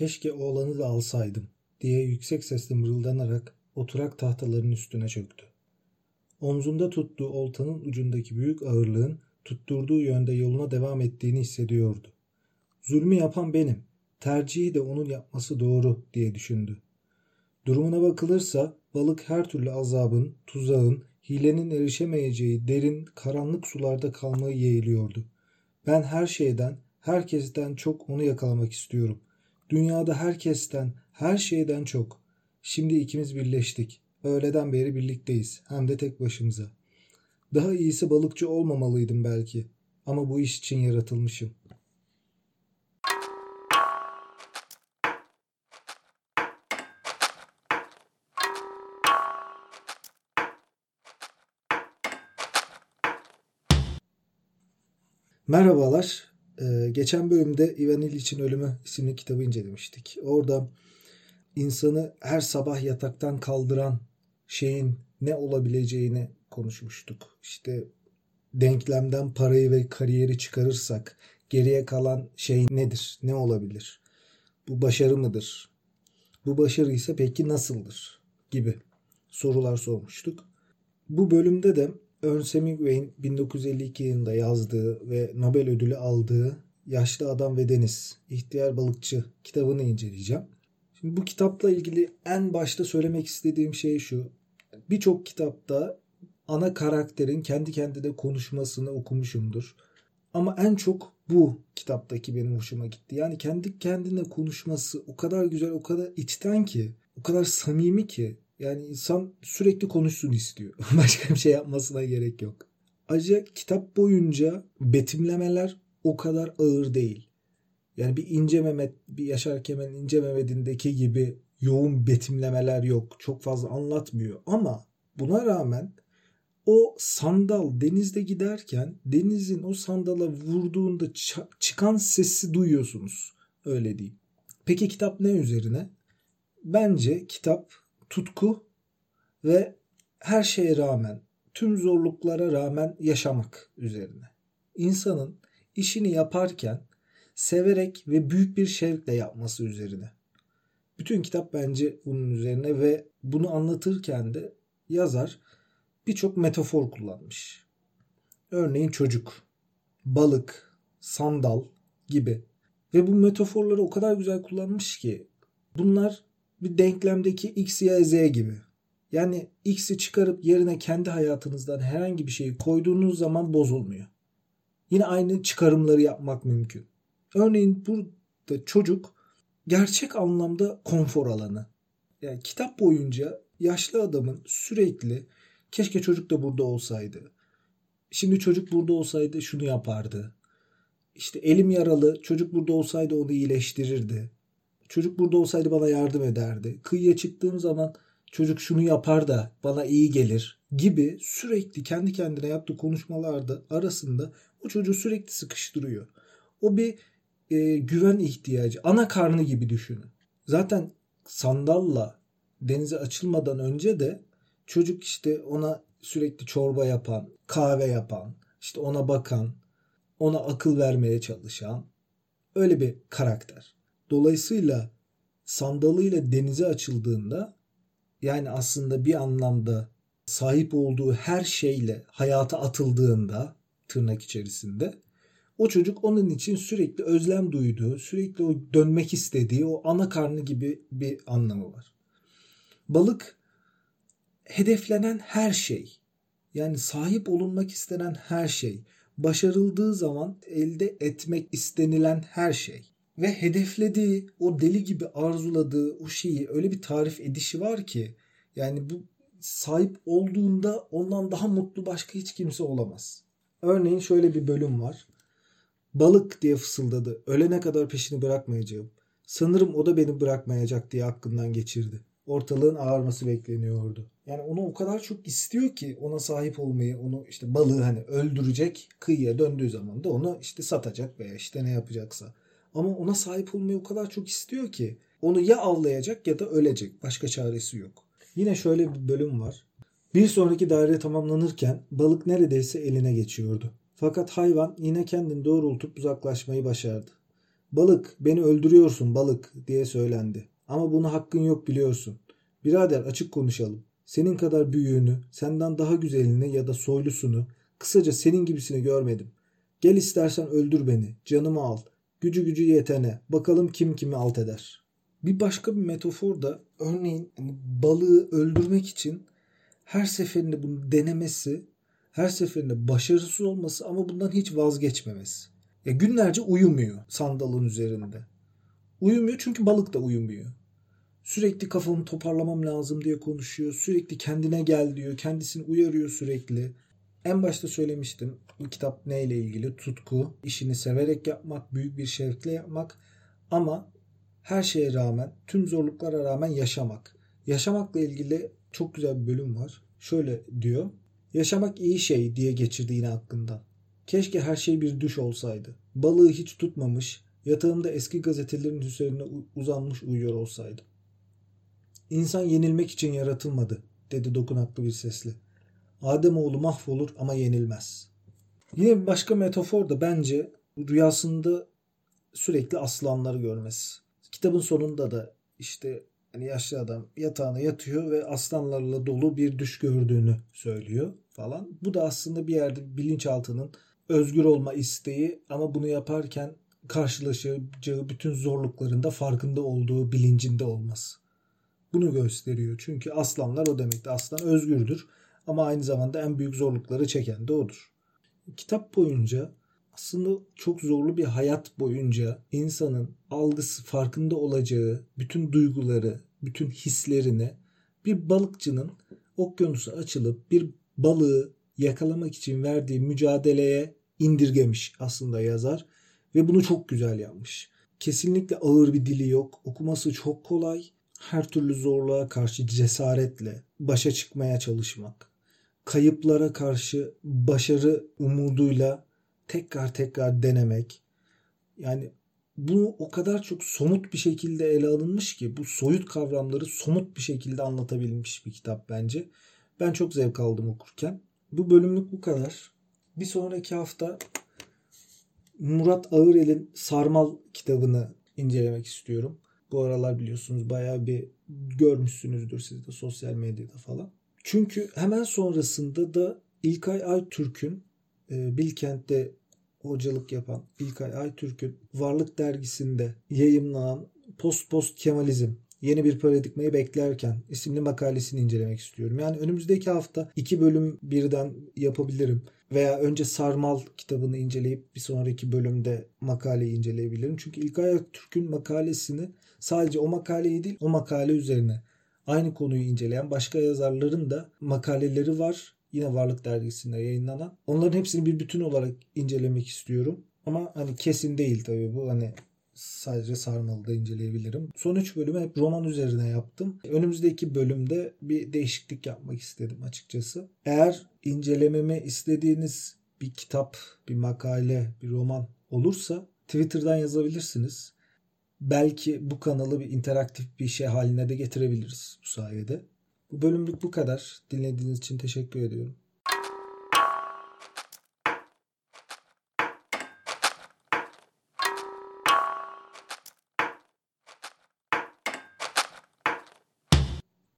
keşke oğlanı da alsaydım diye yüksek sesle mırıldanarak oturak tahtaların üstüne çöktü. Omzunda tuttuğu oltanın ucundaki büyük ağırlığın tutturduğu yönde yoluna devam ettiğini hissediyordu. Zulmü yapan benim, tercihi de onun yapması doğru diye düşündü. Durumuna bakılırsa balık her türlü azabın, tuzağın, hilenin erişemeyeceği derin, karanlık sularda kalmayı yeğliyordu. Ben her şeyden, herkesten çok onu yakalamak istiyorum. Dünyada herkesten, her şeyden çok. Şimdi ikimiz birleştik. Öğleden beri birlikteyiz. Hem de tek başımıza. Daha iyisi balıkçı olmamalıydım belki. Ama bu iş için yaratılmışım. Merhabalar. Geçen bölümde Ivan Illich'in Ölümü isimli kitabı incelemiştik. Orada insanı her sabah yataktan kaldıran şeyin ne olabileceğini konuşmuştuk. İşte denklemden parayı ve kariyeri çıkarırsak geriye kalan şey nedir? Ne olabilir? Bu başarı mıdır? Bu başarı ise peki nasıldır? Gibi sorular sormuştuk. Bu bölümde de Ernest Hemingway'in 1952 yılında yazdığı ve Nobel ödülü aldığı Yaşlı Adam ve Deniz, İhtiyar Balıkçı kitabını inceleyeceğim. Şimdi bu kitapla ilgili en başta söylemek istediğim şey şu. Birçok kitapta ana karakterin kendi kendine konuşmasını okumuşumdur. Ama en çok bu kitaptaki benim hoşuma gitti. Yani kendi kendine konuşması o kadar güzel, o kadar içten ki, o kadar samimi ki. Yani insan sürekli konuşsun istiyor. Başka bir şey yapmasına gerek yok. Ayrıca kitap boyunca betimlemeler o kadar ağır değil. Yani bir İnce Memed, bir Yaşar Kemal'in İnce Memed'indeki gibi yoğun betimlemeler yok. Çok fazla anlatmıyor. Ama buna rağmen o sandal denizde giderken denizin o sandala vurduğunda çıkan sesi duyuyorsunuz. Öyle diyeyim. Peki kitap ne üzerine? Bence kitap tutku ve her şeye rağmen, tüm zorluklara rağmen yaşamak üzerine. İnsanın işini yaparken severek ve büyük bir şevkle yapması üzerine. Bütün kitap bence bunun üzerine ve bunu anlatırken de yazar birçok metafor kullanmış. Örneğin çocuk, balık, sandal gibi. Ve bu metaforları o kadar güzel kullanmış ki bunlar bir denklemdeki X, Y, Z gibi. Yani X'i çıkarıp yerine kendi hayatınızdan herhangi bir şeyi koyduğunuz zaman bozulmuyor. Yine aynı çıkarımları yapmak mümkün. Örneğin burada çocuk gerçek anlamda konfor alanı. Yani kitap boyunca yaşlı adamın sürekli keşke çocuk da burada olsaydı. Şimdi çocuk burada olsaydı şunu yapardı. İşte elim yaralı, çocuk burada olsaydı onu iyileştirirdi. Çocuk burada olsaydı bana yardım ederdi. Kıyıya çıktığım zaman çocuk şunu yapar da bana iyi gelir gibi sürekli kendi kendine yaptığı konuşmalarda arasında o çocuğu sürekli sıkıştırıyor. O bir güven ihtiyacı. Ana karnı gibi düşünün. Zaten sandalla denize açılmadan önce de çocuk işte ona sürekli çorba yapan, kahve yapan, işte ona bakan, ona akıl vermeye çalışan öyle bir karakter. Dolayısıyla sandalıyla denize açıldığında yani aslında bir anlamda sahip olduğu her şeyle hayata atıldığında tırnak içerisinde o çocuk onun için sürekli özlem duyduğu, sürekli o dönmek istediği o ana karnı gibi bir anlamı var. Balık hedeflenen her şey yani sahip olunmak istenen her şey, başarıldığı zaman elde etmek istenilen her şey. Ve hedeflediği, o deli gibi arzuladığı o şeyi öyle bir tarif edişi var ki yani bu sahip olduğunda ondan daha mutlu başka hiç kimse olamaz. Örneğin şöyle bir bölüm var. Balık diye fısıldadı. Ölene kadar peşini bırakmayacağım. Sanırım o da beni bırakmayacak diye aklından geçirdi. Ortalığın ağarması bekleniyordu. Yani onu o kadar çok istiyor ki ona sahip olmayı, onu işte balığı hani öldürecek, kıyıya döndüğü zaman da onu işte satacak veya işte ne yapacaksa. Ama ona sahip olmayı o kadar çok istiyor ki onu ya avlayacak ya da ölecek. Başka çaresi yok. Yine şöyle bir bölüm var. Bir sonraki daire tamamlanırken balık neredeyse eline geçiyordu. Fakat hayvan yine kendini doğrultup uzaklaşmayı başardı. "Balık, beni öldürüyorsun balık" diye söylendi. "Ama buna hakkın yok biliyorsun. Birader, açık konuşalım. Senin kadar büyüğünü, senden daha güzelini ya da soylusunu, kısaca senin gibisini görmedim. Gel istersen öldür beni, canımı al. Gücü yetene, bakalım kim kimi alt eder." Bir başka bir metafor da örneğin balığı öldürmek için her seferinde bunu denemesi, her seferinde başarısız olması ama bundan hiç vazgeçmemesi. Ya günlerce uyumuyor sandalın üzerinde. Uyumuyor çünkü balık da uyumuyor. Sürekli "kafamı toparlamam lazım" diye konuşuyor. Sürekli "kendine gel" diyor. Kendisini uyarıyor sürekli. En başta söylemiştim bu kitap neyle ilgili? Tutku, işini severek yapmak, büyük bir şevkle yapmak ama her şeye rağmen, tüm zorluklara rağmen yaşamak. Yaşamakla ilgili çok güzel bir bölüm var. Şöyle diyor: "Yaşamak iyi şey" diye geçirdi yine aklından. "Keşke her şey bir düş olsaydı. Balığı hiç tutmamış, yatağımda eski gazetelerin üzerine uzanmış uyuyor olsaydım. İnsan yenilmek için yaratılmadı" dedi dokunaklı bir sesle. "Ademoğlu mahvolur ama yenilmez." Yine bir başka metafor da bence rüyasında sürekli aslanları görmesi. Kitabın sonunda da işte yaşlı adam yatağına yatıyor ve aslanlarla dolu bir düş gördüğünü söylüyor falan. Bu da aslında bir yerde bilinçaltının özgür olma isteği ama bunu yaparken karşılaşacağı bütün zorlukların da farkında olduğu bilincinde olması. Bunu gösteriyor. Çünkü aslanlar o demekti. Aslan özgürdür ama aynı zamanda en büyük zorlukları çeken de odur. Kitap boyunca aslında çok zorlu bir hayat boyunca insanın algısı, farkında olacağı bütün duyguları, bütün hislerini bir balıkçının okyanusa açılıp bir balığı yakalamak için verdiği mücadeleye indirgemiş aslında yazar ve bunu çok güzel yapmış. Kesinlikle ağır bir dili yok, okuması çok kolay, her türlü zorluğa karşı cesaretle başa çıkmaya çalışmak, kayıplara karşı başarı umuduyla tekrar denemek. Yani bunu o kadar çok somut bir şekilde ele alınmış ki bu soyut kavramları somut bir şekilde anlatabilmiş bir kitap bence. Ben çok zevk aldım okurken. Bu bölümlük bu kadar. Bir sonraki hafta Murat Ağırel'in Sarmal kitabını incelemek istiyorum. Bu aralar biliyorsunuz bayağı bir görmüşsünüzdür siz de sosyal medyada falan. Çünkü hemen sonrasında da İlkay Aytürk'ün Bilkent'te hocalık yapan İlkay Aytürk'ün Varlık dergisinde yayımlanan Post Post Kemalizm, Yeni Bir Paradigmayı Beklerken isimli makalesini incelemek istiyorum. Yani önümüzdeki hafta 2 bölüm birden yapabilirim. Veya önce Sarmal kitabını inceleyip bir sonraki bölümde makaleyi inceleyebilirim. Çünkü İlkay Aytürk'ün makalesini, sadece o makaleyi değil, o makale üzerine aynı konuyu inceleyen başka yazarların da makaleleri var. Yine Varlık dergisinde yayınlanan. Onların hepsini bir bütün olarak incelemek istiyorum. Ama kesin değil tabii bu. Sadece Sarmal'ı da inceleyebilirim. Son 3 bölümü hep roman üzerine yaptım. Önümüzdeki bölümde bir değişiklik yapmak istedim açıkçası. Eğer incelememi istediğiniz bir kitap, bir makale, bir roman olursa Twitter'dan yazabilirsiniz. Belki bu kanalı bir interaktif bir şey haline de getirebiliriz bu sayede. Bu bölümlük bu kadar. Dinlediğiniz için teşekkür ediyorum.